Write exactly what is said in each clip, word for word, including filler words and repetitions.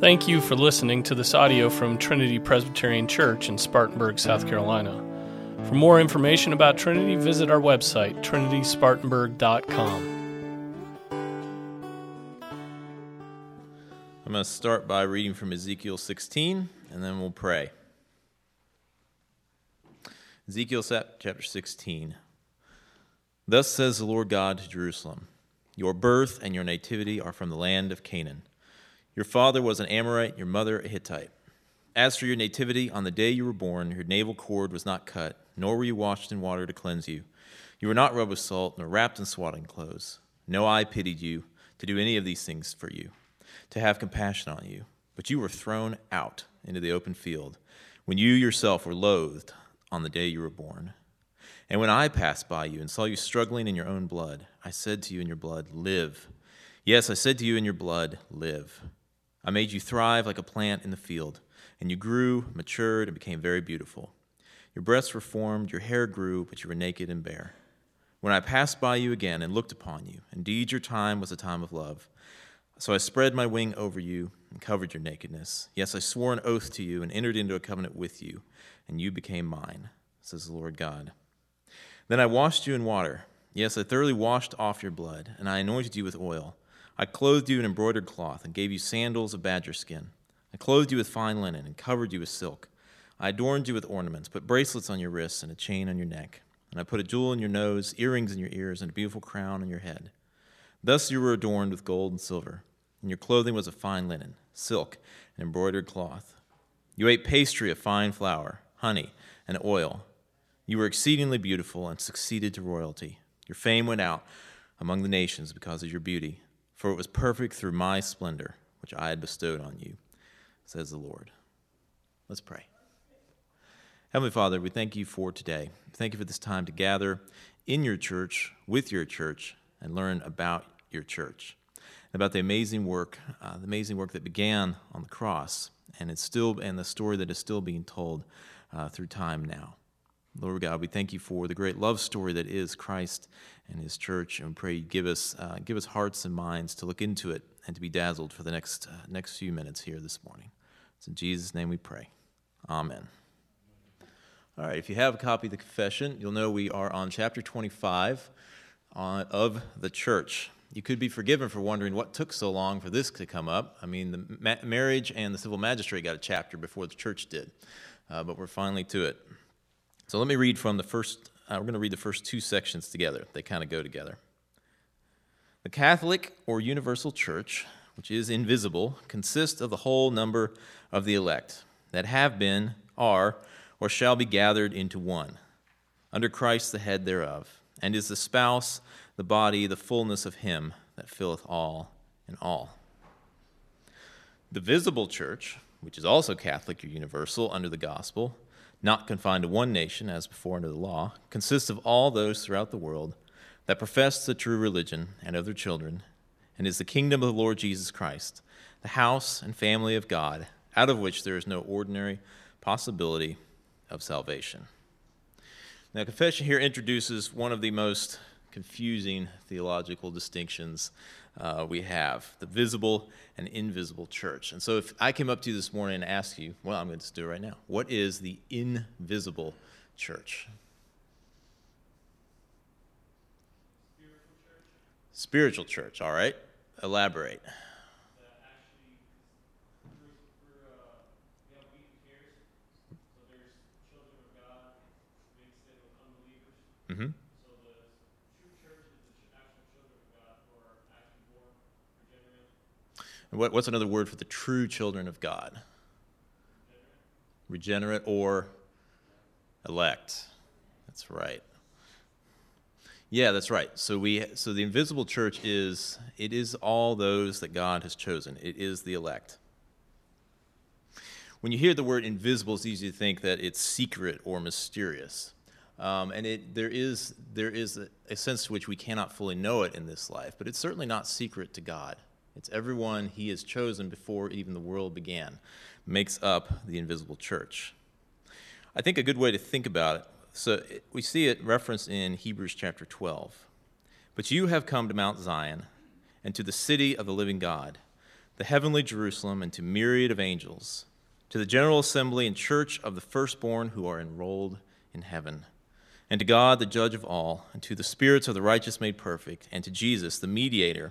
Thank you for listening to this audio from Trinity Presbyterian Church in Spartanburg, South Carolina. For more information about Trinity, visit our website, Trinity Spartanburg dot com. I'm going to start by reading from Ezekiel sixteen, and then we'll pray. Ezekiel chapter sixteen. Thus says the Lord God to Jerusalem, your birth and your nativity are from the land of Canaan. Your father was an Amorite, your mother a Hittite. As for your nativity, on the day you were born, your navel cord was not cut, nor were you washed in water to cleanse you. You were not rubbed with salt, nor wrapped in swaddling clothes. No eye pitied you to do any of these things for you, to have compassion on you. But you were thrown out into the open field, when you yourself were loathed on the day you were born. And when I passed by you and saw you struggling in your own blood, I said to you in your blood, live. Yes, I said to you in your blood, live. I made you thrive like a plant in the field, and you grew, matured, and became very beautiful. Your breasts were formed, your hair grew, but you were naked and bare. When I passed by you again and looked upon you, indeed your time was a time of love. So I spread my wing over you and covered your nakedness. Yes, I swore an oath to you and entered into a covenant with you, and you became mine, says the Lord God. Then I washed you in water. Yes, I thoroughly washed off your blood, and I anointed you with oil. I clothed you in embroidered cloth and gave you sandals of badger skin. I clothed you with fine linen and covered you with silk. I adorned you with ornaments, put bracelets on your wrists and a chain on your neck. And I put a jewel in your nose, earrings in your ears, and a beautiful crown on your head. Thus you were adorned with gold and silver. And your clothing was of fine linen, silk, and embroidered cloth. You ate pastry of fine flour, honey, and oil. You were exceedingly beautiful and succeeded to royalty. Your fame went out among the nations because of your beauty, for it was perfect through my splendor, which I had bestowed on you, says the Lord. Let's pray. Heavenly Father, we thank you for today. Thank you for this time to gather in your church, with your church, and learn about your church, about the amazing work, uh, the amazing work that began on the cross, and it's still, and the story that is still being told uh, through time now. Lord God, we thank you for the great love story that is Christ and His church, and we pray you give us, uh, give us hearts and minds to look into it and to be dazzled for the next, uh, next few minutes here this morning. It's in Jesus' name we pray. Amen. All right, if you have a copy of the Confession, you'll know we are on chapter twenty-five on, of the church. You could be forgiven for wondering what took so long for this to come up. I mean, the ma- marriage and the civil magistrate got a chapter before the church did, uh, but we're finally to it. So let me read from the first, uh, we're going to read the first two sections together. They kind of go together. The Catholic or universal church, which is invisible, consists of the whole number of the elect that have been, are, or shall be gathered into one, under Christ the head thereof, and is the spouse, the body, the fullness of him that filleth all in all. The visible church, which is also Catholic or universal under the gospel, not confined to one nation as before under the law, consists of all those throughout the world that profess the true religion and of their children, and is the kingdom of the Lord Jesus Christ, the house and family of God, out of which there is no ordinary possibility of salvation. Now, Confession here introduces one of the most confusing theological distinctions uh, we have, the visible and invisible church. And so if I came up to you this morning and asked you, well, I'm going to just do it right now, what is the invisible church? Spiritual church. Spiritual church, all right. Elaborate. That actually, we're, uh, we have wheat and tares, so there's children of God mixed in with unbelievers. Mm-hmm. What, what's another word for the true children of God? Regenerate or elect. That's right. Yeah, that's right. So we, so the invisible church is, it is all those that God has chosen. It is the elect. When you hear the word invisible, it's easy to think that it's secret or mysterious. Um, and it, there is, there is a, a sense to which we cannot fully know it in this life, but it's certainly not secret to God. It's everyone he has chosen before even the world began, makes up the invisible church. I think a good way to think about it, so it, we see it referenced in Hebrews chapter twelve. But you have come to Mount Zion and to the city of the living God, the heavenly Jerusalem, and to myriad of angels, to the general assembly and church of the firstborn who are enrolled in heaven, and to God, the judge of all, and to the spirits of the righteous made perfect, and to Jesus, the mediator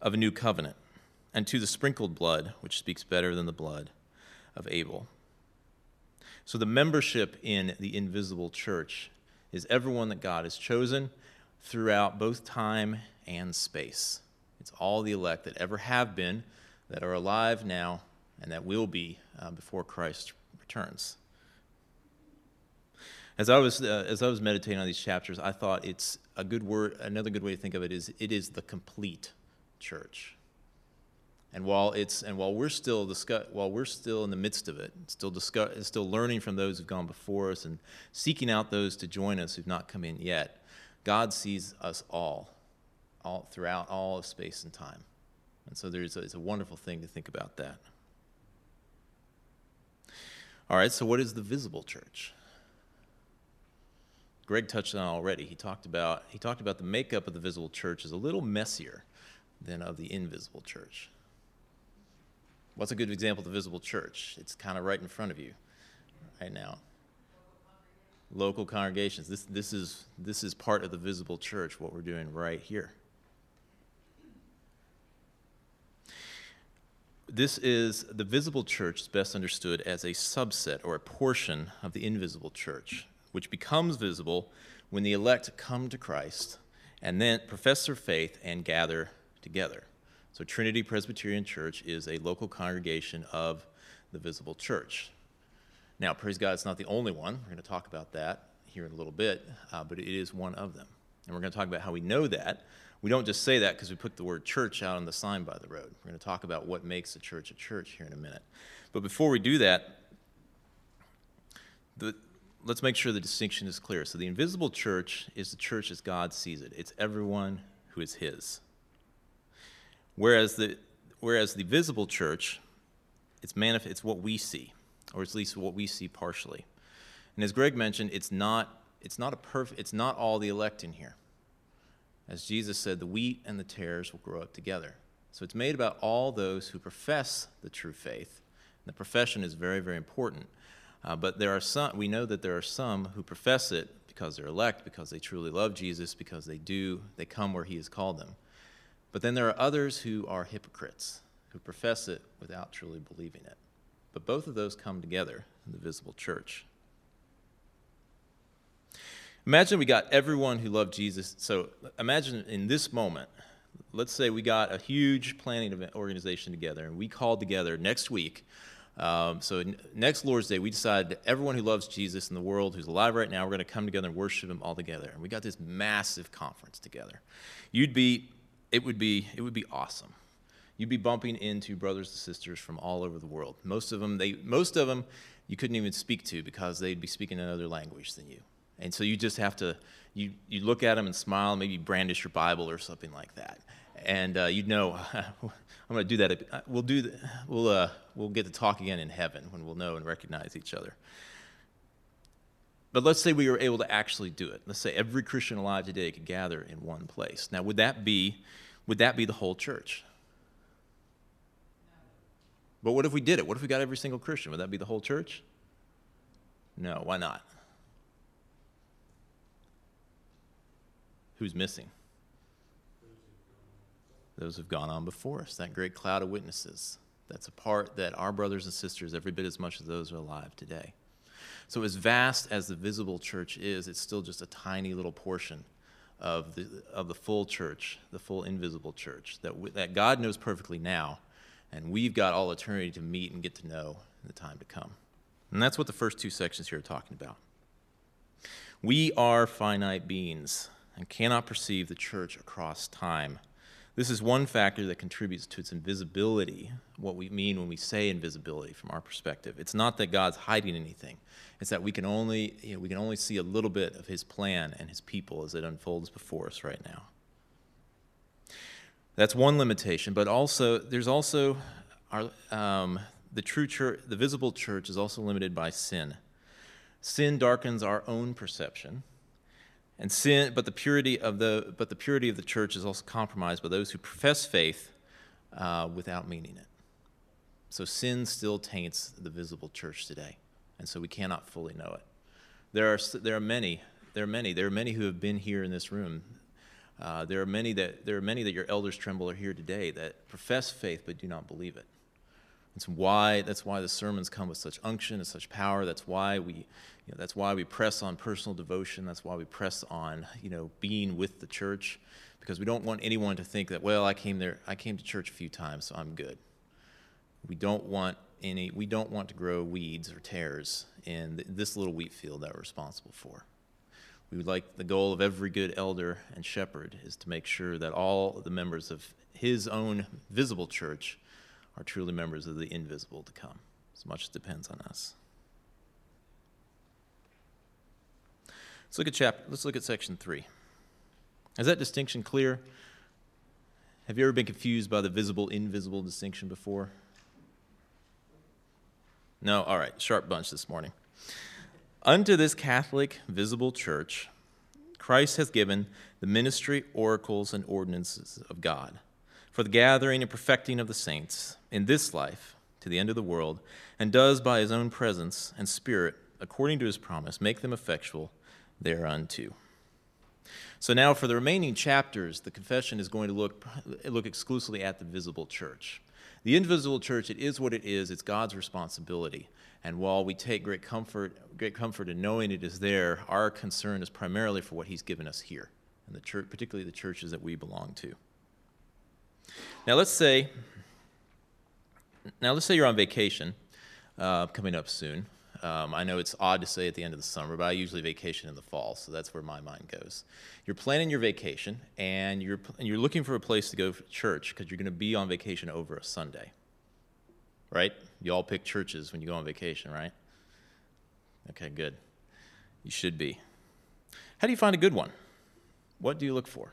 of a new covenant, and to the sprinkled blood, which speaks better than the blood of Abel. So the membership in the invisible church is everyone that God has chosen throughout both time and space. It's all the elect that ever have been, that are alive now, and that will be uh, before Christ returns. As I was uh, as I was meditating on these chapters, I thought it's a good word. Another good way to think of it is it is the complete church. And while it's and while we're still discuss, while we're still in the midst of it, still discuss, still learning from those who've gone before us and seeking out those to join us who've not come in yet, God sees us all, all throughout all of space and time. And so there's a, it's a wonderful thing to think about that. All right, so what is the visible church? Greg touched on it already. He talked about he talked about the makeup of the visible church is a little messier than of the invisible church. What's a good example of the visible church? It's kind of right in front of you right now. Local congregations. This this is this is part of the visible church, what we're doing right here. This is the visible church is best understood as a subset or a portion of the invisible church, which becomes visible when the elect come to Christ and then profess their faith and gather together. So Trinity Presbyterian Church is a local congregation of the visible church. Now, praise God, it's not the only one. We're going to talk about that here in a little bit, uh, but it is one of them. And we're going to talk about how we know that. We don't just say that because we put the word church out on the sign by the road. We're going to talk about what makes a church a church here in a minute. But before we do that, the Let's make sure the distinction is clear. So the invisible church is the church as God sees it. It's everyone who is his. Whereas the, whereas the visible church, it's, manif- it's what we see, or at least what we see partially. And as Greg mentioned, it's not, it's not, a perf- it's not all the elect in here. As Jesus said, the wheat and the tares will grow up together. So it's made about all those who profess the true faith. And the profession is very, very important. Uh, but there are some, we know that there are some who profess it because they're elect, because they truly love Jesus, because they do, they come where he has called them. But then there are others who are hypocrites, who profess it without truly believing it. But both of those come together in the visible church. Imagine we got everyone who loved Jesus. So imagine in this moment, let's say we got a huge planning event organization together, and we called together next week. Um, so n- next Lord's Day, we decide that everyone who loves Jesus in the world, who's alive right now, we're going to come together and worship him all together. And we got this massive conference together. You'd be, it would be, it would be awesome. You'd be bumping into brothers and sisters from all over the world. Most of them, they, most of them, you couldn't even speak to because they'd be speaking another language than you. And so you just have to, you you look at them and smile, maybe brandish your Bible or something like that. And uh, you'd know, I'm going to do that. We'll do. The, we'll uh, we'll get to talk again in heaven when we'll know and recognize each other. But let's say we were able to actually do it. Let's say every Christian alive today could gather in one place. Now, would that be, would that be the whole church? But what if we did it? What if we got every single Christian? Would that be the whole church? No. Why not? Who's missing? Those who've gone on before us, that great cloud of witnesses. That's a part that our brothers and sisters, every bit as much as those are alive today. So as vast as the visible church is, it's still just a tiny little portion of the of the full church, the full invisible church, that we, that God knows perfectly now, and we've got all eternity to meet and get to know in the time to come. And that's what the first two sections here are talking about. We are finite beings and cannot perceive the church across time. This is one factor that contributes to its invisibility, what we mean when we say invisibility from our perspective. It's not that God's hiding anything. It's that we can only, you know, we can only see a little bit of his plan and his people as it unfolds before us right now. That's one limitation, but also there's also our, um, the true church, the visible church is also limited by sin. Sin darkens our own perception. And sin, but the purity of the but the purity of the church is also compromised by those who profess faith uh, without meaning it. So sin still taints the visible church today, and so we cannot fully know it. There are, there are many, there are many, there are many who have been here in this room. Uh, there are many that, there are many that your elders tremble are here today that profess faith but do not believe it. That's why, that's why the sermons come with such unction and such power. That's why we, you know, that's why we press on personal devotion. That's why we press on, you know, being with the church, because we don't want anyone to think that, well, I came there, I came to church a few times, so I'm good. We don't want any, we don't want to grow weeds or tares in this little wheat field that we're responsible for. We would like, the goal of every good elder and shepherd is to make sure that all the members of his own visible church are truly members of the invisible to come. As much as depends on us. Let's look at chapter, let's look at section three. Is that distinction clear? Have you ever been confused by the visible-invisible distinction before? No? All right, sharp bunch this morning. Unto this Catholic visible church, Christ has given the ministry, oracles, and ordinances of God, for the gathering and perfecting of the saints in this life to the end of the world, and does by his own presence and spirit, according to his promise, make them effectual thereunto. So now for the remaining chapters, the confession is going to look, look exclusively at the visible church. The invisible church, it is what it is. It's God's responsibility. And while we take great comfort, great comfort in knowing it is there, our concern is primarily for what he's given us here, and the church, particularly the churches that we belong to. Now let's say, now let's say you're on vacation, uh, coming up soon. Um, I know it's odd to say at the end of the summer, but I usually vacation in the fall, so that's where my mind goes. You're planning your vacation, and you're and you're looking for a place to go for church because you're going to be on vacation over a Sunday, right? You all pick churches when you go on vacation, right? Okay, good. You should be. How do you find a good one? What do you look for?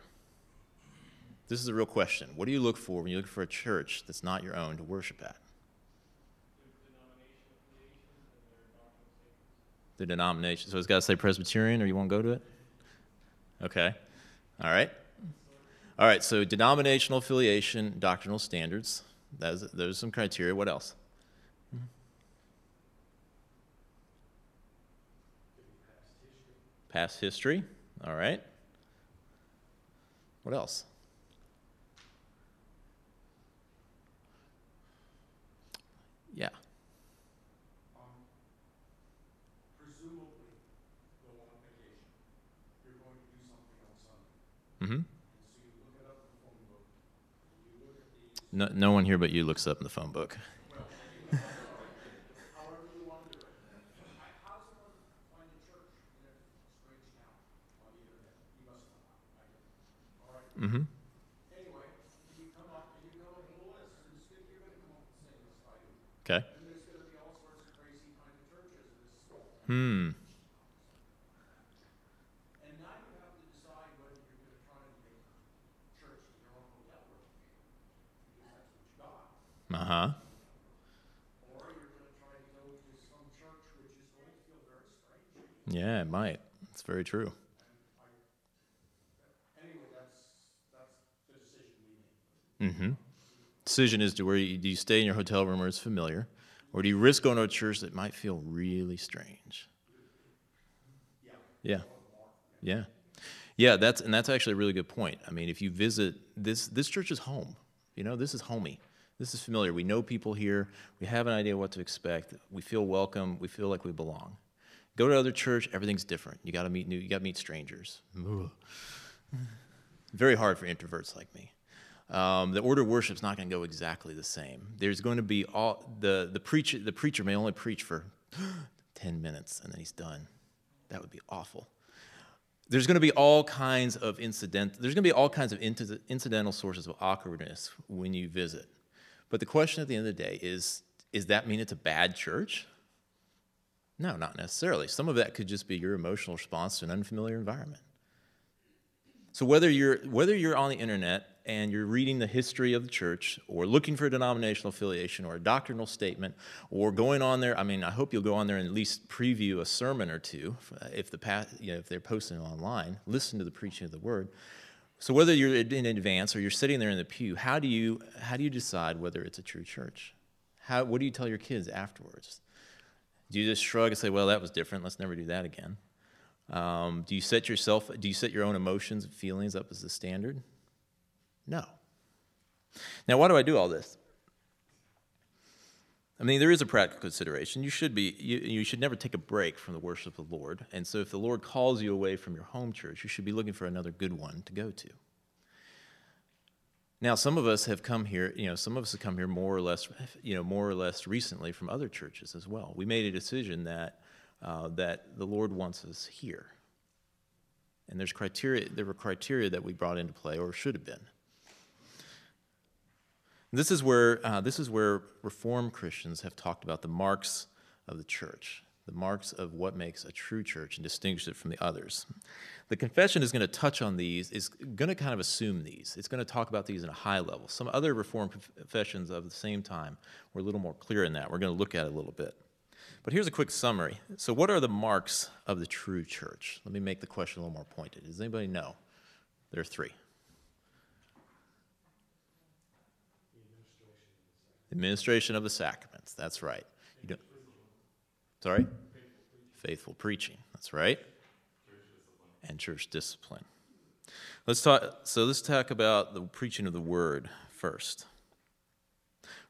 This is a real question. What do you look for when you look for a church that's not your own to worship at? The denomination. So it's got to say Presbyterian, or you won't go to it? Okay. All right. All right, so denominational affiliation, doctrinal standards. That is, those are some criteria. What else? Mm-hmm. Past history. Past history. All right. What else? Yeah. Um, presumably, you'll go on vacation. You're going to do something on Sunday. Mm-hmm. So you look it up in the phone book. You look at the... No, no one here but you looks up in the phone book. Well, you know, however you want to do it. How does one find a church in a strange town on the internet? You must not. All right. Mm-hmm. Okay. Hmm. And now you have to decide whether you're going to try to make church in your own network, because that's what you got. Uh-huh. Or you're going to try to go to some church which is going to feel very strange. Yeah, it might. That's very true. Anyway, that's that's the decision we made. Mm-hmm. Decision is to where you, do you stay in your hotel room where it's familiar, or do you risk going to a church that might feel really strange? Yeah, yeah, yeah. That's and that's actually a really good point. I mean, if you visit this, this church is home. You know, this is homey. This is familiar. We know people here. We have an idea what to expect. We feel welcome. We feel like we belong. Go to other church. Everything's different. You got to meet new. You got to meet strangers. Very hard for introverts like me. Um, the order of worship is not going to go exactly the same. There's going to be all the the preacher the preacher may only preach for ten minutes and then he's done. That would be awful. There's going to be all kinds of incident. There's going to be all kinds of inc incidental sources of awkwardness when you visit. But the question at the end of the day is: Is that mean it's a bad church? No, not necessarily. Some of that could just be your emotional response to an unfamiliar environment. So whether you're whether you're on the internet and you're reading the history of the church, or looking for a denominational affiliation, or a doctrinal statement, or going on there, I mean, I hope you'll go on there and at least preview a sermon or two, if, the, you know, if they're posting online, listen to the preaching of the word. So whether you're in advance or you're sitting there in the pew, how do you, how do you decide whether it's a true church? How, what do you tell your kids afterwards? Do you just shrug and say, well, that was different, let's never do that again? Um, do you set yourself, do you set your own emotions and feelings up as the standard? No. Now, why do I do all this? I mean, there is a practical consideration. You should be, you, you should never take a break from the worship of the Lord. And so if the Lord calls you away from your home church, you should be looking for another good one to go to. Now, some of us have come here, you know, some of us have come here more or less, you know, more or less recently from other churches as well. We made a decision that, uh, that the Lord wants us here. And there's criteria, there were criteria that we brought into play or should have been. This is where uh, this is where Reformed Christians have talked about the marks of the church, the marks of what makes a true church and distinguishes it from the others. The confession is going to touch on these, is going to kind of assume these. It's going to talk about these in a high level. Some other Reformed confessions of the same time were a little more clear in that. We're going to look at it a little bit. But here's a quick summary. So what are the marks of the true church? Let me make the question a little more pointed. Does anybody know? There are three. Administration of the sacraments, that's right. You don't, sorry? Faithful preaching. Faithful preaching, that's right. Church and church discipline. Let's talk, so let's talk about the preaching of the word first.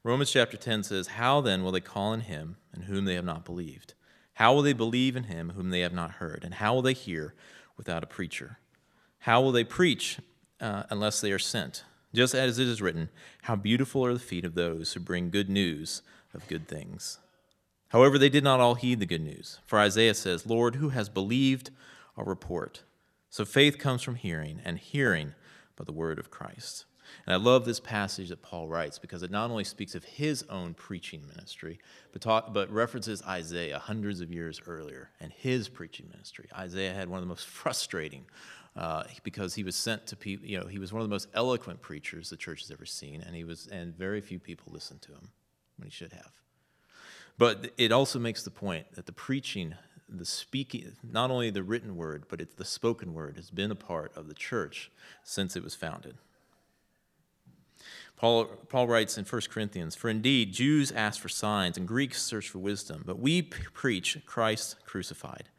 Romans chapter ten says, how then will they call on him in whom they have not believed? How will they believe in him whom they have not heard? And how will they hear without a preacher? How will they preach uh, unless they are sent? Just as it is written, how beautiful are the feet of those who bring good news of good things. However, they did not all heed the good news. For Isaiah says, Lord, who has believed our report? So faith comes from hearing, and hearing by the word of Christ. And I love this passage that Paul writes because it not only speaks of his own preaching ministry, but, talk, but references Isaiah hundreds of years earlier and his preaching ministry. Isaiah had one of the most frustrating Uh, because he was sent to people, you know, he was one of the most eloquent preachers the church has ever seen, and he was, and very few people listened to him when he should have. But it also makes the point that the preaching, the speaking, not only the written word, but it's the spoken word has been a part of the church since it was founded. Paul, Paul writes in First Corinthians, for indeed, Jews ask for signs and Greeks search for wisdom, but we preach Christ crucified.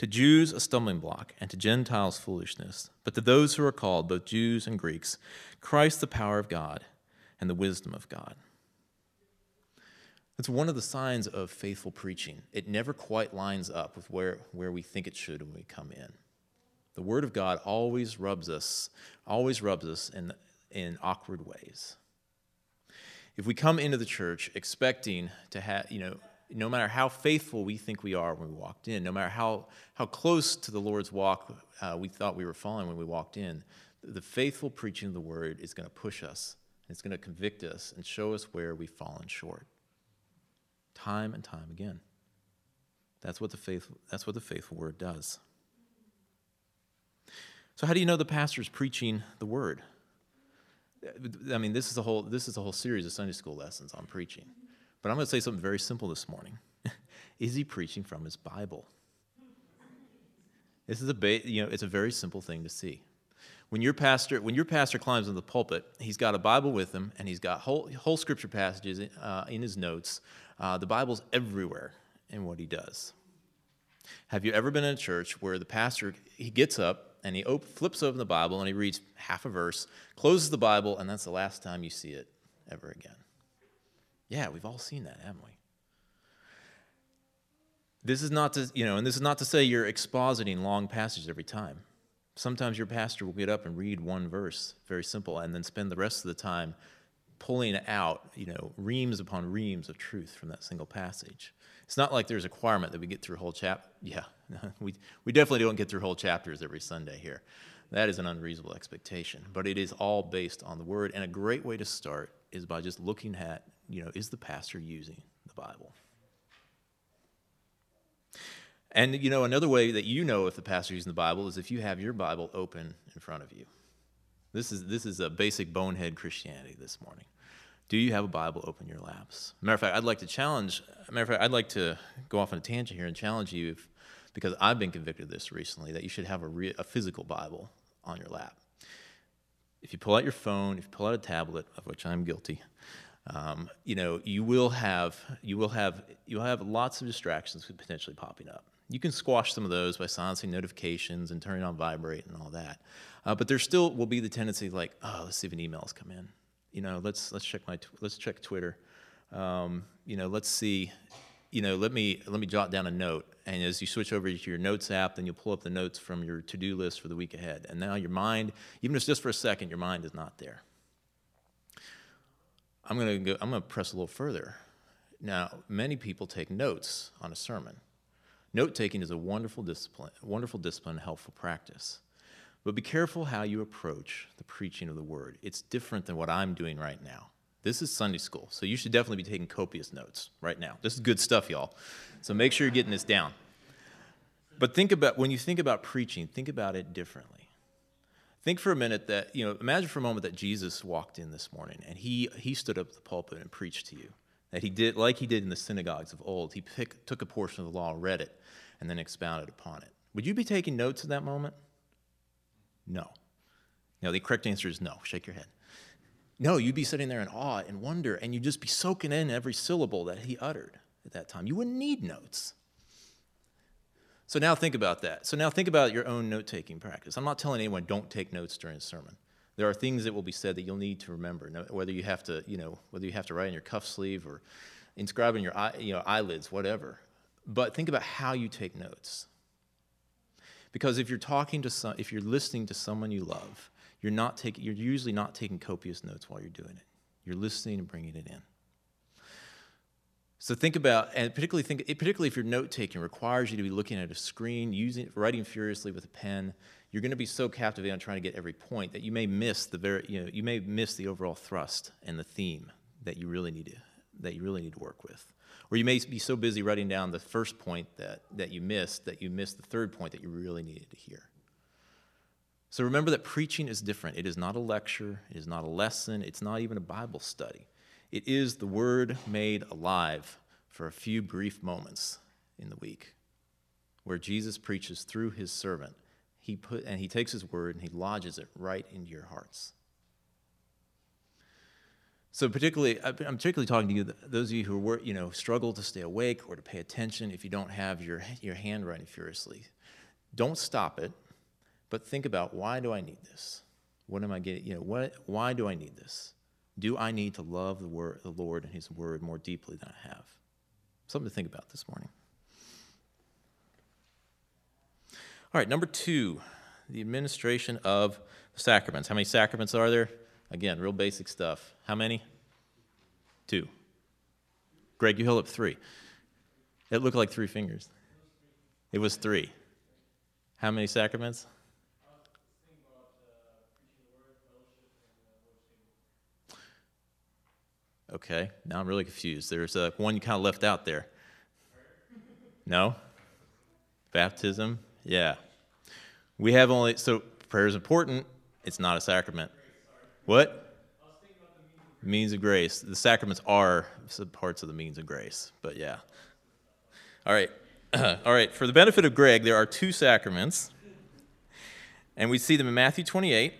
To Jews, a stumbling block, and to Gentiles, foolishness. But to those who are called, both Jews and Greeks, Christ, the power of God and the wisdom of God. That's one of the signs of faithful preaching. It never quite lines up with where, where we think it should when we come in. The Word of God always rubs us, always rubs us in, in awkward ways. If we come into the church expecting to have, you know, no matter how faithful we think we are when we walked in, no matter how, how close to the Lord's walk uh, we thought we were following when we walked in, the faithful preaching of the word is going to push us, and it's going to convict us and show us where we've fallen short. Time and time again. That's what the faithful, that's what the faithful word does. So how do you know the pastor's preaching the word? I mean, this is a whole, this is a whole series of Sunday school lessons on preaching. But I'm going to say something very simple this morning. Is he preaching from his Bible? This is a ba- you know, it's a very simple thing to see. When your pastor, when your pastor climbs into the pulpit, he's got a Bible with him, and he's got whole, whole scripture passages in, uh, in his notes. Uh, the Bible's everywhere in what he does. Have you ever been in a church where the pastor, he gets up, and he op- flips open the Bible, and he reads half a verse, closes the Bible, and that's the last time you see it ever again? Yeah, we've all seen that, haven't we? This is not to, you know, and this is not to say you're expositing long passages every time. Sometimes your pastor will get up and read one verse, very simple, and then spend the rest of the time pulling out, you know, reams upon reams of truth from that single passage. It's not like there's a requirement that we get through whole chap. Yeah, we we definitely don't get through whole chapters every Sunday here. That is an unreasonable expectation, but it is all based on the word, and a great way to start is by just looking at, you know, is the pastor using the Bible? And, you know, another way that you know if the pastor is using the Bible is if you have your Bible open in front of you. This is, this is a basic bonehead Christianity this morning. Do you have a Bible open in your laps? Matter of fact, I'd like to challenge, matter of fact, I'd like to go off on a tangent here and challenge you, if, because I've been convicted of this recently, that you should have a, re, a physical Bible on your lap. If you pull out your phone, if you pull out a tablet, of which I'm guilty, um, you know, you will have you will have you'll have lots of distractions potentially popping up. You can squash some of those by silencing notifications and turning on vibrate and all that, uh, but there still will be the tendency like, oh, let's see if an email's come in. You know, let's let's check my let's check Twitter. Um, you know, let's see. You know, let me let me jot down a note. And as you switch over to your notes app, then you'll pull up the notes from your to-do list for the week ahead. And now your mind, even if it's just for a second, your mind is not there. I'm gonna go. I'm gonna press a little further. Now, many people take notes on a sermon. Note-taking is a wonderful discipline, wonderful discipline, helpful practice. But be careful how you approach the preaching of the word. It's different than what I'm doing right now. This is Sunday school, so you should definitely be taking copious notes right now. This is good stuff, y'all. So make sure you're getting this down. But think about, when you think about preaching, think about it differently. Think for a minute that, you know, imagine for a moment that Jesus walked in this morning and he, he stood up at the pulpit and preached to you. That he did, like he did in the synagogues of old, he pick, took a portion of the law, read it, and then expounded upon it. Would you be taking notes at that moment? No. No, the correct answer is no. Shake your head. No, you'd be sitting there in awe and wonder, and you'd just be soaking in every syllable that he uttered at that time. You wouldn't need notes. So now think about that. So now think about your own note-taking practice. I'm not telling anyone don't take notes during a sermon. There are things that will be said that you'll need to remember, whether you have to, you know, whether you have to write in your cuff sleeve or inscribe in your eye, you know, eyelids, whatever. But think about how you take notes. Because if you're talking to some, if you're listening to someone you love, You're not taking. You're usually not taking copious notes while you're doing it. You're listening and bringing it in. So think about, and particularly think, particularly if your note taking requires you to be looking at a screen, using, writing furiously with a pen, you're going to be so captivated on trying to get every point that you may miss the very, you know, you may miss the overall thrust and the theme that you really need to, that you really need to work with, or you may be so busy writing down the first point that that you missed that you missed the third point that you really needed to hear. So remember that preaching is different. It is not a lecture. It is not a lesson. It's not even a Bible study. It is the word made alive for a few brief moments in the week where Jesus preaches through his servant. He put, and he takes his word and he lodges it right into your hearts. So particularly, I'm particularly talking to you, those of you who work, you know, struggle to stay awake or to pay attention if you don't have your, your hand running furiously. Don't stop it. But think about, why do I need this? What am I getting? You know, what? Why do I need this? Do I need to love the word, the Lord and His Word more deeply than I have? Something to think about this morning. All right, number two, the administration of sacraments. How many sacraments are there? Again, real basic stuff. How many? Two. Greg, you held up three. It looked like three fingers. It was three. How many sacraments? Okay, now I'm really confused. There's uh, one you kind of left out there. No? Baptism? Yeah. We have only, so prayer is important. It's not a sacrament. What? Means of grace. The sacraments are parts of the means of grace, but yeah. All right. All right, for the benefit of Greg, there are two sacraments, and we see them in Matthew twenty-eight.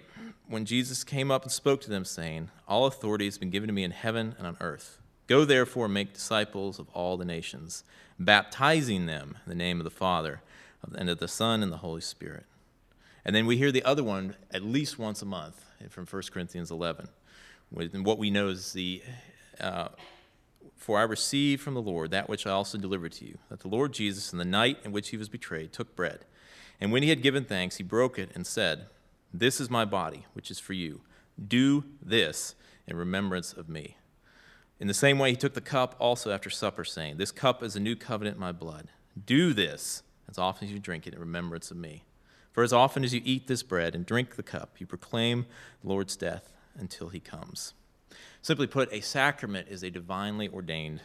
When Jesus came up and spoke to them, saying, all authority has been given to me in heaven and on earth. Go therefore and make disciples of all the nations, baptizing them in the name of the Father and of the Son and the Holy Spirit. And then we hear the other one at least once a month from First Corinthians eleven. And what we know is the, uh, for I received from the Lord that which I also delivered to you, that the Lord Jesus in the night in which he was betrayed took bread. And when he had given thanks, he broke it and said, this is my body, which is for you. Do this in remembrance of me. In the same way, he took the cup also after supper, saying, this cup is a new covenant in my blood. Do this as often as you drink it in remembrance of me. For as often as you eat this bread and drink the cup, you proclaim the Lord's death until he comes. Simply put, a sacrament is a divinely ordained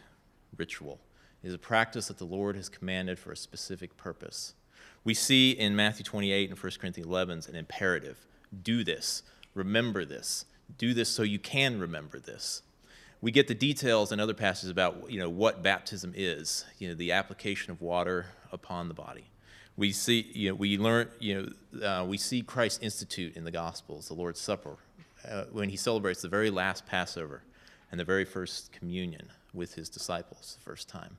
ritual. It is a practice that the Lord has commanded for a specific purpose. We see in Matthew twenty-eight and First Corinthians eleven an imperative. Do this. Remember this. Do this so you can remember this. We get the details in other passages about, you know, what baptism is, you know, the application of water upon the body. We see, you know, we learn, you know, uh, we see Christ institute in the Gospels, the Lord's Supper, uh, when he celebrates the very last Passover. and the very first communion with his disciples the first time.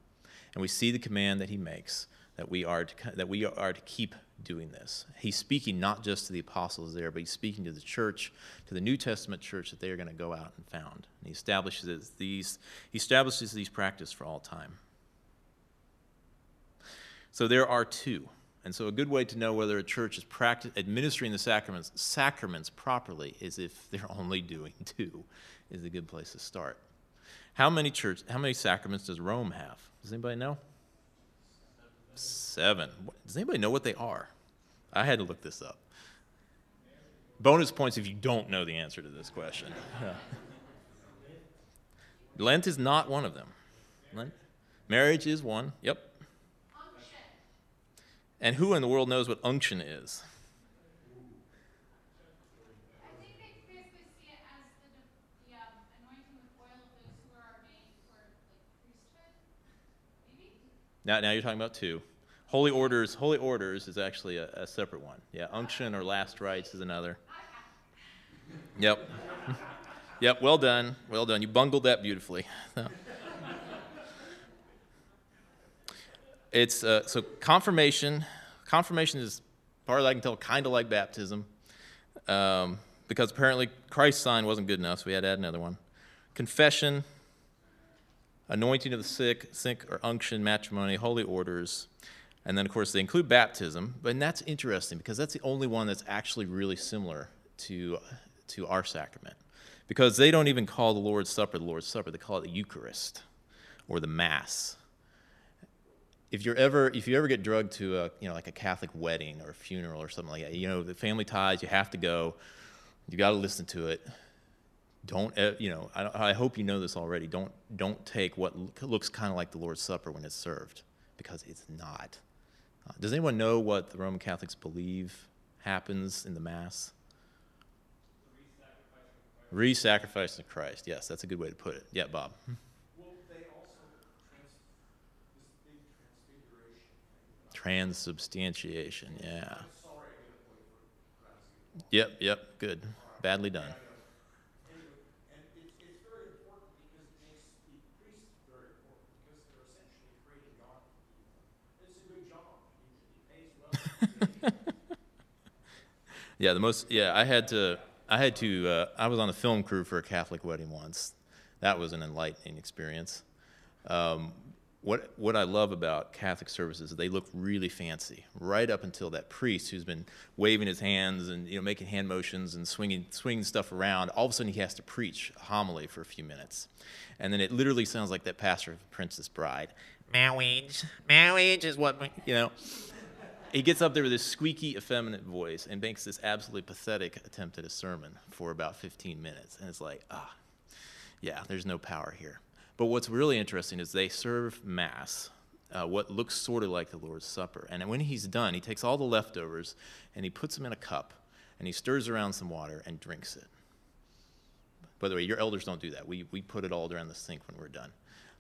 And we see the command that he makes that we are to, that we are to keep doing this. He's speaking not just to the apostles there, but he's speaking to the church, to the New Testament church that they are going to go out and found. And he establishes these, he establishes these practices for all time. So there are two. And so a good way to know whether a church is practice, administering the sacraments, sacraments properly is if they're only doing two, is a good place to start. How many church? How many sacraments does Rome have? Does anybody know? Seven. Does anybody know what they are? I had to look this up. Bonus points if you don't know the answer to this question. Yeah. Lent is not one of them. Lent. Marriage is one. Yep. And who in the world knows what unction is? I think they basically see it as the, the um, anointing with oil of those who are ordained for like, priesthood, maybe? Now, now you're talking about two. Holy orders, holy orders is actually a, a separate one. Yeah, unction or last rites is another. Yep. Yep, well done, well done. You bungled that beautifully. It's uh, so confirmation. Confirmation is, as far as I can tell, kind of like baptism, um, because apparently Christ's sign wasn't good enough, so we had to add another one. Confession, anointing of the sick, sick or unction, matrimony, holy orders, and then of course they include baptism. But and that's interesting because that's the only one that's actually really similar to to our sacrament, because they don't even call the Lord's Supper the Lord's Supper; they call it the Eucharist or the Mass. If you're ever, if you ever get drugged to a, you know, like a Catholic wedding or a funeral or something like that, you know, the family ties, you have to go, you got to listen to it. Don't, you know, I, I hope you know this already. Don't, don't take what looks kind of like the Lord's Supper when it's served, because it's not. Uh, does anyone know what the Roman Catholics believe happens in the Mass? The re-sacrifice of Christ. Christ. Yes, that's a good way to put it. Yeah, Bob. Transubstantiation, yeah. Yep, yep, good. Badly done. And it's very important because it makes the priests very important because they're essentially creating God. It's a good job. He pays well. Yeah, the most. Yeah, I had to. I had to. Uh, I was on a film crew for a Catholic wedding once. That was an enlightening experience. Um, What, what I love about Catholic services is they look really fancy, right up until that priest who's been waving his hands and you know making hand motions and swinging, swinging stuff around. All of a sudden, he has to preach a homily for a few minutes. And then it literally sounds like that pastor of Princess Bride. Marriage, marriage is what, we, you know. He gets up there with this squeaky, effeminate voice and makes this absolutely pathetic attempt at a sermon for about fifteen minutes. And it's like, ah, yeah, there's no power here. But what's really interesting is they serve Mass, uh, what looks sort of like the Lord's Supper. And when he's done, he takes all the leftovers and he puts them in a cup and he stirs around some water and drinks it. By the way, your elders don't do that. We, we put it all around the sink when we're done,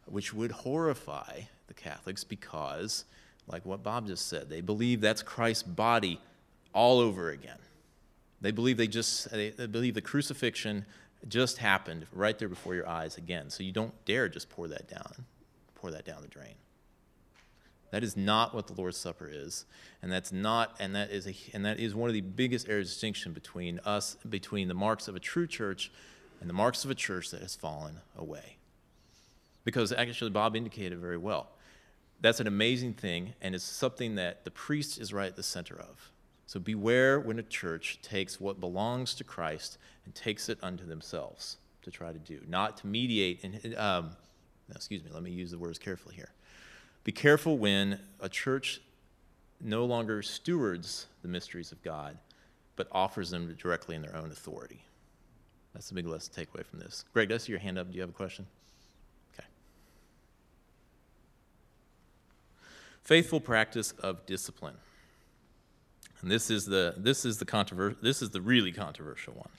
which would horrify the Catholics because, like what Bob just said, they believe that's Christ's body all over again. They believe they just, they, they believe the crucifixion just happened right there before your eyes again. So you don't dare just pour that down, pour that down the drain. That is not what the Lord's Supper is, and that's not, and that is a, and that is one of the biggest areas of distinction between us, between the marks of a true church, and the marks of a church that has fallen away. Because actually, Bob indicated very well. That's an amazing thing, and it's something that the priest is right at the center of. So beware when a church takes what belongs to Christ and takes it unto themselves to try to do, not to mediate. And um, excuse me, let me use the words carefully here. Be careful when a church no longer stewards the mysteries of God, but offers them directly in their own authority. That's the big lesson to take away from this. Greg, did I see your hand up? Do you have a question? Okay. Faithful practice of discipline. And this is the this is the controversial this is the really controversial one.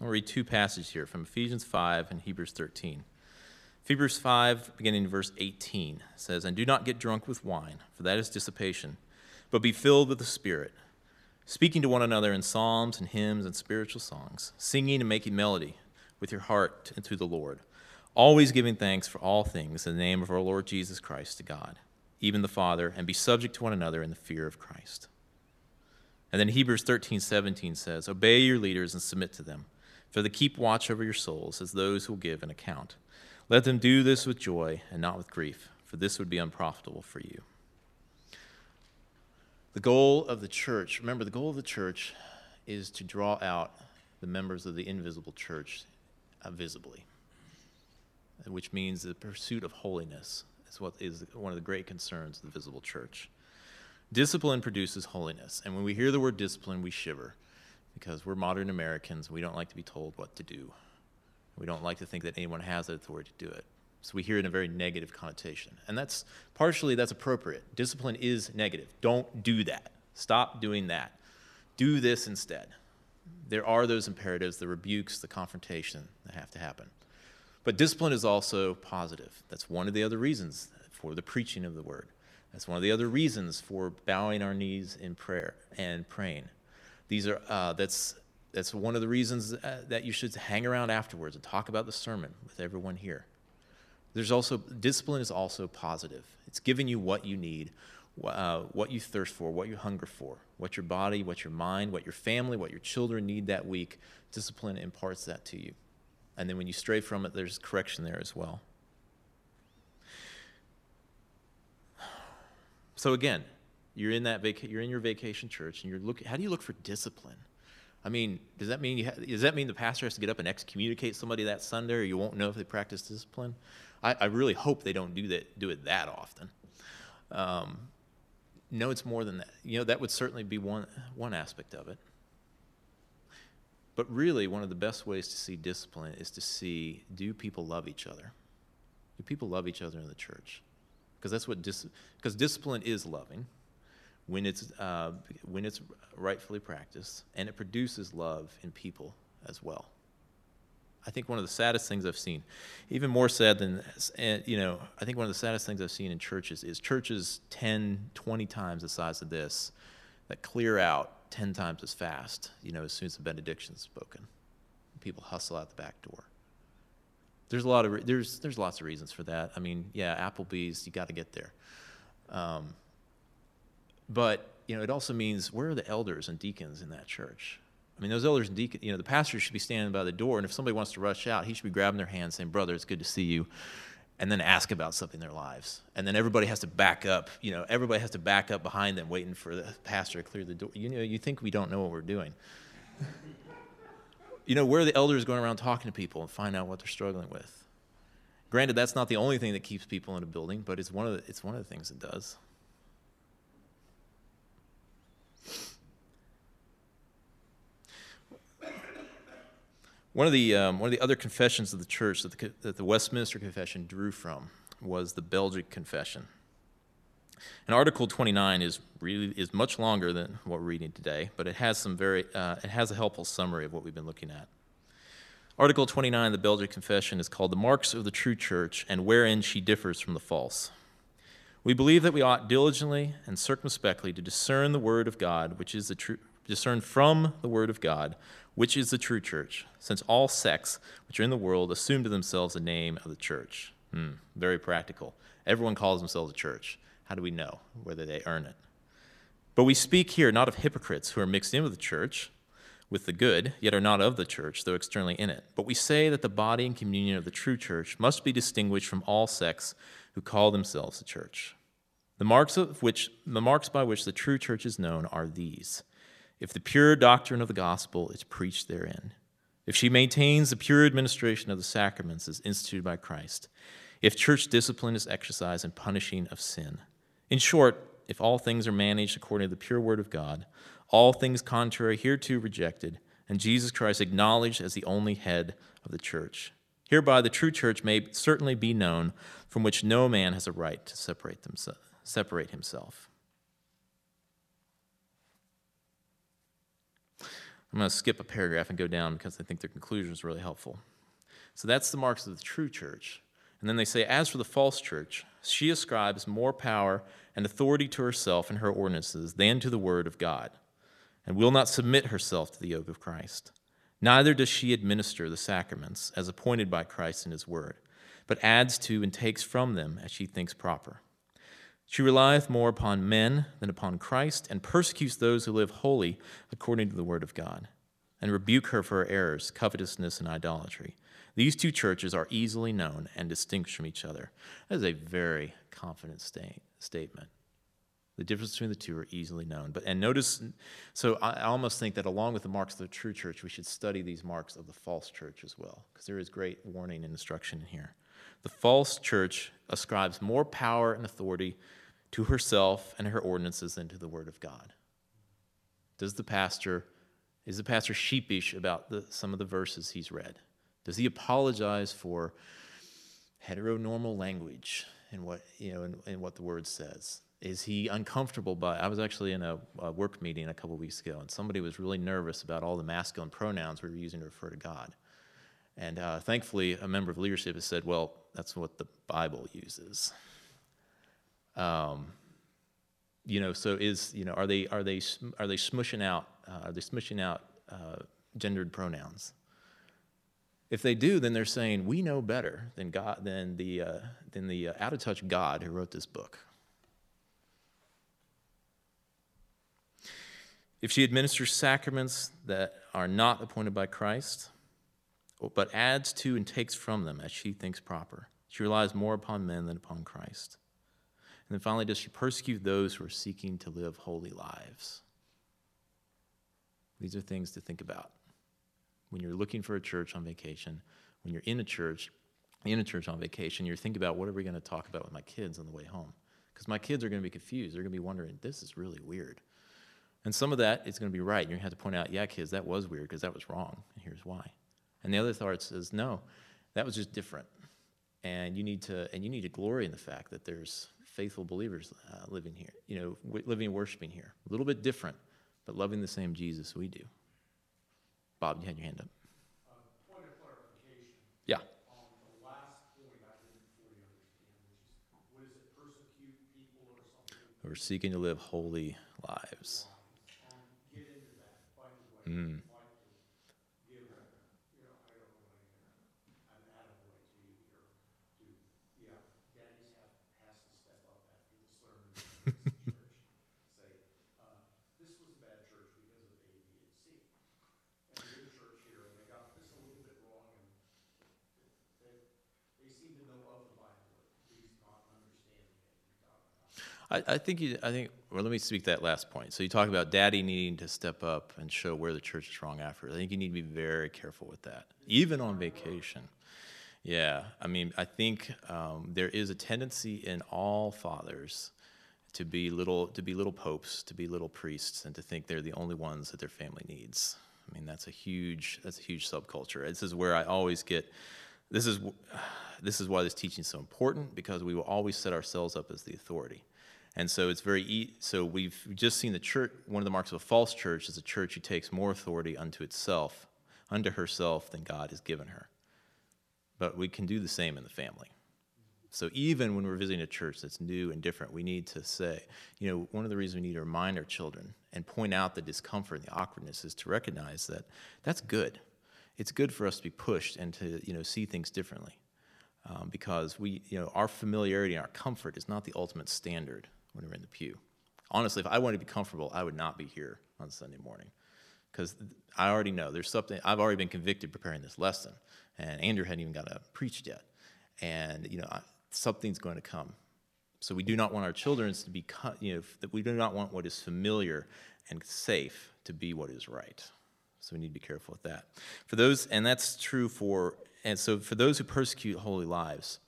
I'll read two passages here from Ephesians five and Hebrews thirteen. Hebrews five, beginning in verse eighteen, says, "And do not get drunk with wine, for that is dissipation, but be filled with the Spirit, speaking to one another in psalms and hymns and spiritual songs, singing and making melody with your heart and to the Lord, always giving thanks for all things in the name of our Lord Jesus Christ to God, even the Father, and be subject to one another in the fear of Christ. And then Hebrews thirteen seventeen says, obey your leaders and submit to them, for they keep watch over your souls as those who will give an account. Let them do this with joy and not with grief, for this would be unprofitable for you. The goal of the church, remember the goal of the church is to draw out the members of the invisible church visibly, which means the pursuit of holiness is what is one of the great concerns of the visible church. Discipline produces holiness, and when we hear the word discipline, we shiver because we're modern Americans. We don't like to be told what to do. We don't like to think that anyone has the authority to do it. So we hear it in a very negative connotation, and that's partially that's appropriate. Discipline is negative. Don't do that. Stop doing that. Do this instead. There are those imperatives, the rebukes, the confrontation that have to happen. But discipline is also positive. That's one of the other reasons for the preaching of the word. That's one of the other reasons for bowing our knees in prayer and praying. These are uh, that's that's one of the reasons that you should hang around afterwards and talk about the sermon with everyone here. There's also discipline is also positive. It's giving you what you need, uh, what you thirst for, what you hunger for, what your body, what your mind, what your family, what your children need that week. Discipline imparts that to you, and then when you stray from it, there's correction there as well. So again, you're in that vac- you're in your vacation church, and you're looking. How do you look for discipline? I mean, does that mean you ha- does that mean the pastor has to get up and excommunicate somebody that Sunday, or you won't know if they practice discipline? I, I really hope they don't do that. Do it that often. Um, no, it's more than that. You know, that would certainly be one one aspect of it. But really, one of the best ways to see discipline is to see: do people love each other? Do people love each other in the church? Because that's what dis- because discipline is loving when it's uh, when it's rightfully practiced, and it produces love in people as well. I think one of the saddest things I've seen, even more sad than you know, I think one of the saddest things I've seen in churches is churches ten, twenty times the size of this that clear out ten times as fast, you know, as soon as the benediction's spoken. People hustle out the back door. There's a lot of there's there's lots of reasons for that. I mean, yeah, Applebee's, you got to get there. Um, but you know, it also means where are the elders and deacons in that church? I mean, those elders and deacons, you know, the pastor should be standing by the door, and if somebody wants to rush out, he should be grabbing their hand, saying, "Brother, it's good to see you," and then ask about something in their lives, and then everybody has to back up. You know, everybody has to back up behind them, waiting for the pastor to clear the door. You know, you think we don't know what we're doing. You know, where are the elders going around talking to people and find out what they're struggling with? Granted, that's not the only thing that keeps people in a building, but it's one of the, it's one of the things it does. One of the um, one of the other confessions of the church that the, that the Westminster Confession drew from was the Belgic Confession. And Article twenty-nine is really is much longer than what we're reading today, but it has some very uh, it has a helpful summary of what we've been looking at. Article twenty-nine of the Belgic Confession is called "The Marks of the True Church and Wherein She Differs from the False." We believe that we ought diligently and circumspectly to discern the Word of God, which is the true discern from the Word of God, which is the true church, since all sects which are in the world assume to themselves the name of the church. Hmm, very practical. Everyone calls themselves a church. How do we know whether they earn it? But we speak here not of hypocrites who are mixed in with the church, with the good, yet are not of the church, though externally in it. But we say that the body and communion of the true church must be distinguished from all sects who call themselves the church. The marks of which, the marks by which the true church is known are these: if the pure doctrine of the gospel is preached therein, if she maintains the pure administration of the sacraments as instituted by Christ, if church discipline is exercised in punishing of sin, in short, if all things are managed according to the pure word of God, all things contrary hereto rejected, and Jesus Christ acknowledged as the only head of the church. Hereby the true church may certainly be known, from which no man has a right to separate themse- separate himself. I'm going to skip a paragraph and go down because I think their conclusion is really helpful. So that's the marks of the true church. And then they say, as for the false church, she ascribes more power and authority to herself and her ordinances than to the word of God, and will not submit herself to the yoke of Christ. Neither does she administer the sacraments as appointed by Christ in his word, but adds to and takes from them as she thinks proper. She relieth more upon men than upon Christ, and persecutes those who live wholly according to the word of God, and rebuke her for her errors, covetousness, and idolatry. These two churches are easily known and distinguished from each other. That is a very confident sta- statement. The difference between the two are easily known. But and notice, so I almost think that along with the marks of the true church, we should study these marks of the false church as well, because there is great warning and instruction in here. The false church ascribes more power and authority to herself and her ordinances than to the word of God. Does the pastor, is the pastor sheepish about the, some of the verses he's read? Does he apologize for heteronormal language and what, you know, and, and what the word says? Is he uncomfortable by, I was actually in a, a work meeting a couple weeks ago, and somebody was really nervous about all the masculine pronouns we were using to refer to God. And uh, thankfully, a member of leadership has said, well, that's what the Bible uses. Um, you know, so is, you know, are they, are they, are they smushing out, uh, are they smushing out uh, gendered pronouns? If they do, then they're saying, we know better than God, than the, uh, than the uh, out-of-touch God who wrote this book. If she administers sacraments that are not appointed by Christ, but adds to and takes from them as she thinks proper. She relies more upon men than upon Christ. And then finally, does she persecute those who are seeking to live holy lives? These are things to think about when you're looking for a church on vacation. When you're in a church, in a church on vacation, you're thinking about, what are we going to talk about with my kids on the way home? Because my kids are going to be confused. They're going to be wondering, this is really weird. And some of that is going to be right. You're going to have to point out, yeah, kids, that was weird because that was wrong, and here's why. And the other part says, no, that was just different, and you need to and you need to glory in the fact that there's faithful believers uh, living here, you know, w- living and worshiping here, a little bit different, but loving the same Jesus we do. Bob, you had your hand up. Uh, point of clarification. Yeah. On the last point, I didn't fully understand, which is, what is it, persecute people or something? Who are seeking to live holy lives. Um, get into that, by the way. Mm. I think you, I think. Well, let me speak that last point. So you talk about daddy needing to step up and show where the church is wrong after. I think you need to be very careful with that, even on vacation. Yeah, I mean, I think um, there is a tendency in all fathers to be little, to be little popes, to be little priests, and to think they're the only ones that their family needs. I mean, that's a huge, that's a huge subculture. This is where I always get. This is, this is why this teaching is so important, because we will always set ourselves up as the authority. And so it's very, e- so we've just seen the church, one of the marks of a false church is a church who takes more authority unto itself, unto herself than God has given her. But we can do the same in the family. So even when we're visiting a church that's new and different, we need to say, you know, one of the reasons we need to remind our children and point out the discomfort and the awkwardness is to recognize that that's good. It's good for us to be pushed and to, you know, see things differently. Um, because we, you know, our familiarity and our comfort is not the ultimate standard when we're in the pew. Honestly, if I wanted to be comfortable, I would not be here on Sunday morning, because I already know there's something. I've already been convicted preparing this lesson, and Andrew hadn't even got to preach yet, and you know I, something's going to come. So we do not want our children to be, you know, that we do not want what is familiar and safe to be what is right. So we need to be careful with that. For those, and that's true for, and so for those who persecute holy lives.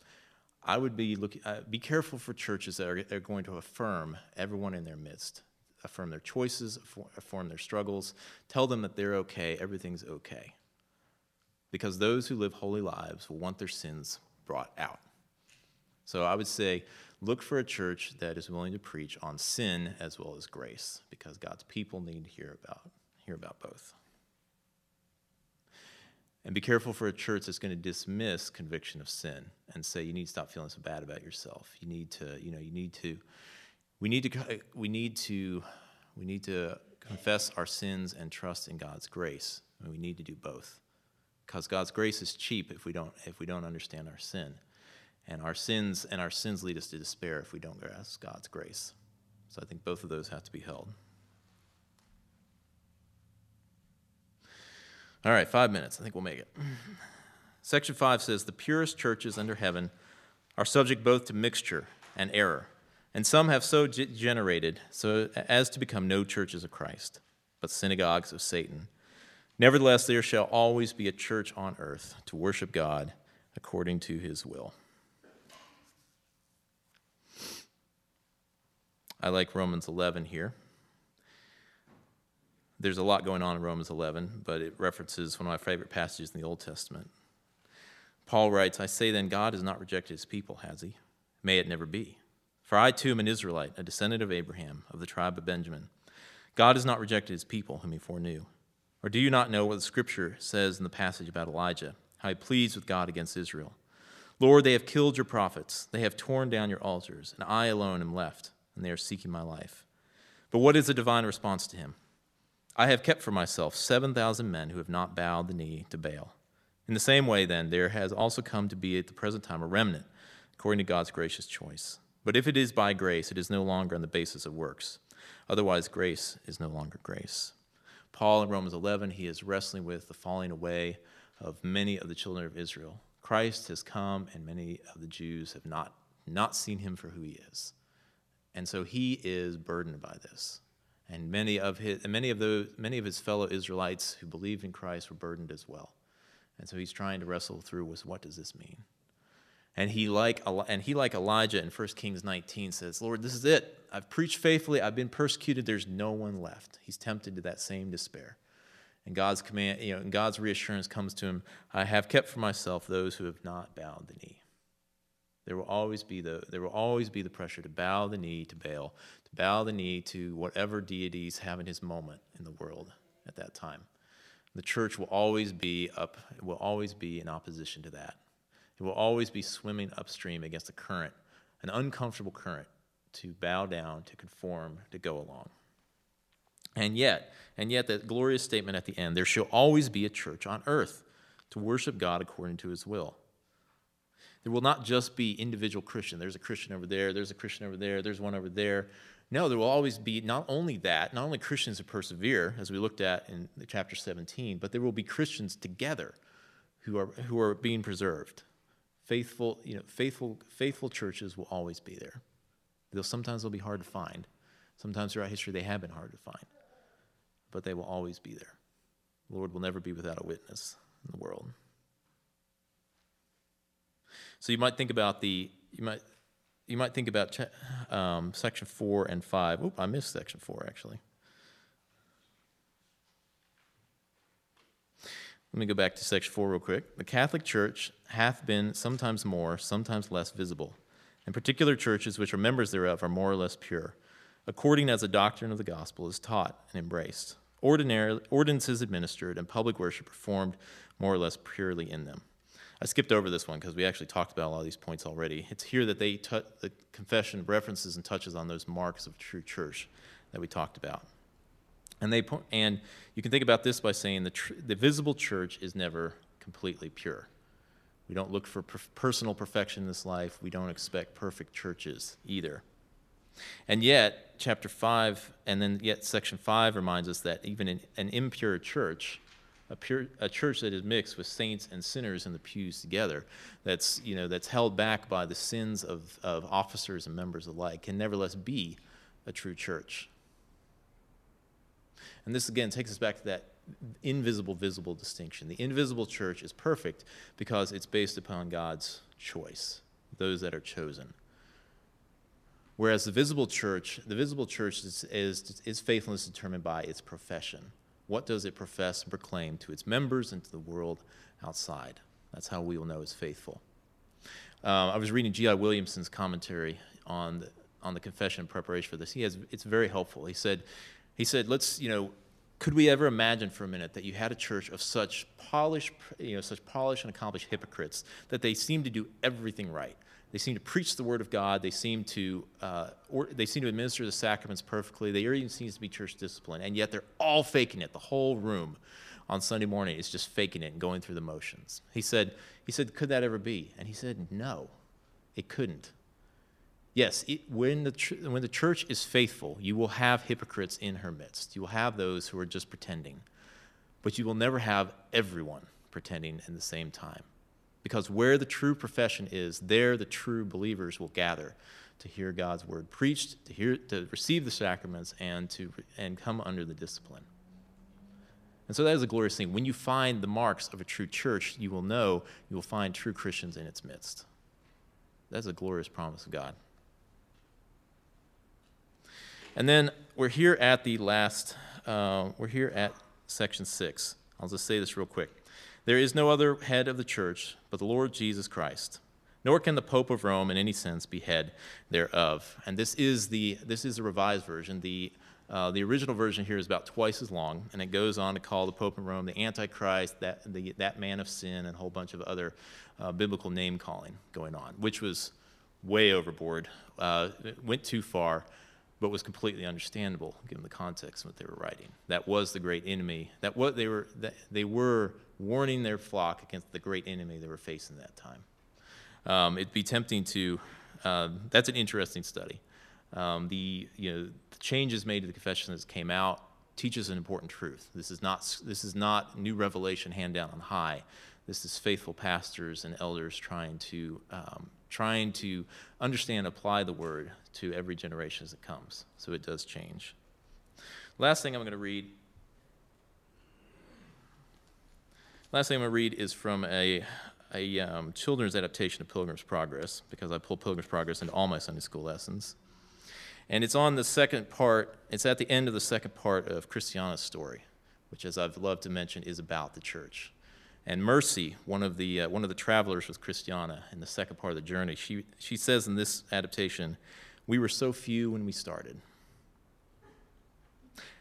I would be looking. Uh, be careful for churches that are, that are going to affirm everyone in their midst, affirm their choices, affirm their struggles, tell them that they're okay, everything's okay. Because those who live holy lives will want their sins brought out. So I would say, look for a church that is willing to preach on sin as well as grace, because God's people need to hear about hear about both. And be careful for a church that's going to dismiss conviction of sin and say, you need to stop feeling so bad about yourself. You need to, you know, you need to, we need to, we need to, we need to confess our sins and trust in God's grace and we need to do both, because God's grace is cheap if we don't if we don't understand our sin, and our sins and our sins lead us to despair if we don't grasp God's grace. So I think both of those have to be held. All right, five minutes. I think we'll make it. Section five says, the purest churches under heaven are subject both to mixture and error, and some have so degenerated so as to become no churches of Christ, but synagogues of Satan. Nevertheless, there shall always be a church on earth to worship God according to his will. I like Romans eleven here. There's a lot going on in Romans eleven, but it references one of my favorite passages in the Old Testament. Paul writes, I say then, God has not rejected his people, has he? May it never be. For I too am an Israelite, a descendant of Abraham, of the tribe of Benjamin. God has not rejected his people, whom he foreknew. Or do you not know what the Scripture says in the passage about Elijah, how he pleads with God against Israel? Lord, they have killed your prophets, they have torn down your altars, and I alone am left, and they are seeking my life. But what is the divine response to him? I have kept for myself seven thousand men who have not bowed the knee to Baal. In the same way, then, there has also come to be at the present time a remnant, according to God's gracious choice. But if it is by grace, it is no longer on the basis of works. Otherwise, grace is no longer grace. Paul in Romans eleven, he is wrestling with the falling away of many of the children of Israel. Christ has come, and many of the Jews have not, not seen him for who he is. And so he is burdened by this. And many of his, and many of those, many of his fellow Israelites who believed in Christ were burdened as well, and so he's trying to wrestle through with what does this mean. And he like and he like Elijah in First Kings nineteen says, Lord, this is it. I've preached faithfully. I've been persecuted. There's no one left. He's tempted to that same despair, and God's command, you know, and God's reassurance comes to him. I have kept for myself those who have not bowed the knee. There will always be the there will always be the pressure to bow the knee to Baal, to bow the knee to whatever deities have in his moment in the world at that time. The church will always be up will always be in opposition to that. It will always be swimming upstream against a current, an uncomfortable current, to bow down, to conform, to go along. And yet, and yet that glorious statement at the end, there shall always be a church on earth to worship God according to his will. There will not just be individual Christian. There's a Christian over there. There's a Christian over there. There's one over there. No, there will always be not only that, not only Christians who persevere, as we looked at in chapter seventeen, but there will be Christians together who are who are being preserved. Faithful, you know, faithful, faithful churches will always be there. They'll sometimes they'll be hard to find. Sometimes throughout history they have been hard to find, but they will always be there. The Lord will never be without a witness in the world. So you might think about the you might you might think about um, section four and five. Oop, I missed section four actually. Let me go back to section four real quick. The Catholic Church hath been sometimes more, sometimes less visible, and particular churches which are members thereof are more or less pure, according as the doctrine of the gospel is taught and embraced, ordinary ordinances administered, and public worship performed more or less purely in them. I skipped over this one because we actually talked about a lot of these points already. It's here that they t- the confession references and touches on those marks of true church that we talked about. And they po- and you can think about this by saying the tr- the visible church is never completely pure. We don't look for per- personal perfection in this life. We don't expect perfect churches either. And yet, chapter five, and then yet section five reminds us that even in an impure church, A, pure, a church that is mixed with saints and sinners in the pews together, that's you know that's held back by the sins of, of officers and members alike, can nevertheless be a true church. And this again takes us back to that invisible, visible distinction. The invisible church is perfect because it's based upon God's choice, those that are chosen. Whereas the visible church, the visible church is is, is faithfulness determined by its profession. What does it profess and proclaim to its members and to the world outside? That's how we will know it's faithful. Uh, I was reading G I Williamson's commentary on the, on the confession in preparation for this. He has it's very helpful. He said, he said, let's you know, could we ever imagine for a minute that you had a church of such polished, you know, such polished and accomplished hypocrites that they seem to do everything right? They seem to preach the word of God. They seem to, uh, or they seem to administer the sacraments perfectly. There even seems to be church discipline, and yet they're all faking it. The whole room, on Sunday morning is just faking it and going through the motions. He said, he said, could that ever be? And he said, no, it couldn't. Yes, it, when, the tr when the church is faithful, you will have hypocrites in her midst. You will have those who are just pretending. But you will never have everyone pretending at the same time. Because where the true profession is, there the true believers will gather to hear God's word preached, to hear, to receive the sacraments, and to and come under the discipline. And so that is a glorious thing. When you find the marks of a true church, you will know you will find true Christians in its midst. That's a glorious promise of God. And then we're here at the last, uh, we're here at section six. I'll just say this real quick. There is no other head of the church but the Lord Jesus Christ, nor can the Pope of Rome in any sense be head thereof. And this is the, this is the revised version. The Uh, the original version here is about twice as long, and it goes on to call the Pope of Rome the Antichrist, that, the, that man of sin, and a whole bunch of other uh, biblical name-calling going on, which was way overboard, uh, it went too far, but was completely understandable given the context in what they were writing. That was the great enemy. That what they were, that they were warning their flock against the great enemy they were facing at that time. Um, it'd be tempting to. Uh, that's an interesting study. Um, the you know the changes made to the confession that came out teaches an important truth. This is not this is not new revelation hand down on high. This is faithful pastors and elders trying to um, trying to understand, apply the word to every generation as it comes. So it does change. Last thing I'm going to read. Last thing I'm going to read is from a. a um, children's adaptation of Pilgrim's Progress, because I pull Pilgrim's Progress into all my Sunday school lessons. And it's on the second part, it's at the end of the second part of Christiana's story, which, as I've loved to mention, is about the church. And Mercy, one of the, uh, one of the travelers with Christiana in the second part of the journey, she, she says in this adaptation, "We were so few when we started.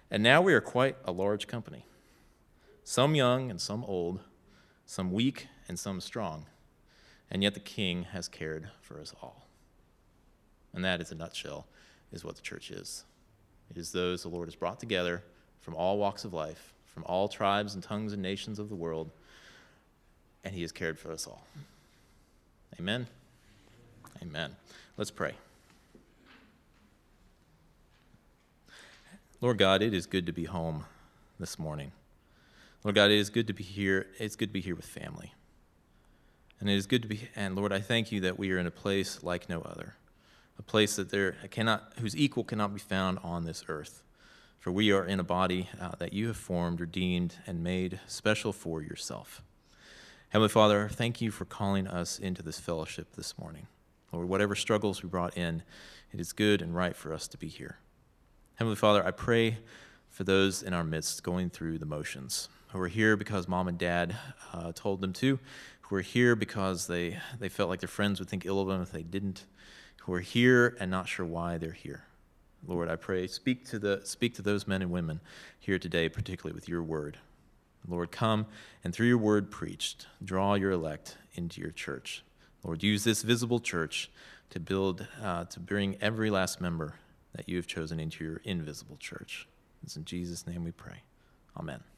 And now we are quite a large company, some young and some old, some weak and some strong, and yet the King has cared for us all." And that, is a nutshell, is what the church is. It is those the Lord has brought together from all walks of life, from all tribes and tongues and nations of the world, and he has cared for us all. Amen? Amen. Let's pray. Lord God, it is good to be home this morning. Lord God, it is good to be here. It's good to be here with family. And it is good to be, and Lord, I thank you that we are in a place like no other, a place that there cannot, whose equal cannot be found on this earth. For we are in a body uh, that you have formed, redeemed, and made special for yourself. Heavenly Father, thank you for calling us into this fellowship this morning. Lord, whatever struggles we brought in, it is good and right for us to be here. Heavenly Father, I pray for those in our midst going through the motions, who are here because mom and dad uh, told them to, who are here because they, they felt like their friends would think ill of them if they didn't, who are here and not sure why they're here. Lord, I pray, speak to, the, speak to those men and women here today, particularly with your word. Lord, come and through your word preached, draw your elect into your church. Lord, use this visible church to build, uh, to bring every last member that you have chosen into your invisible church. It's in Jesus' name we pray. Amen.